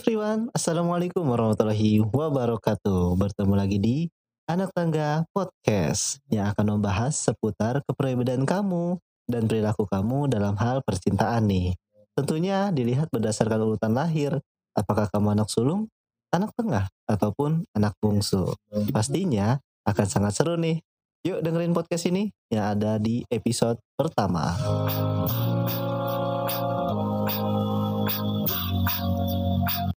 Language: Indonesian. everyone, Assalamualaikum warahmatullahi wabarakatuh. Bertemu lagi di Anak Tangga Podcast yang akan membahas seputar kepribadian kamu dan perilaku kamu dalam hal percintaan nih. Tentunya dilihat berdasarkan urutan lahir, apakah kamu anak sulung, anak tengah, ataupun anak bungsu. Pastinya akan sangat seru nih. Yuk dengerin podcast ini yang ada di episode pertama.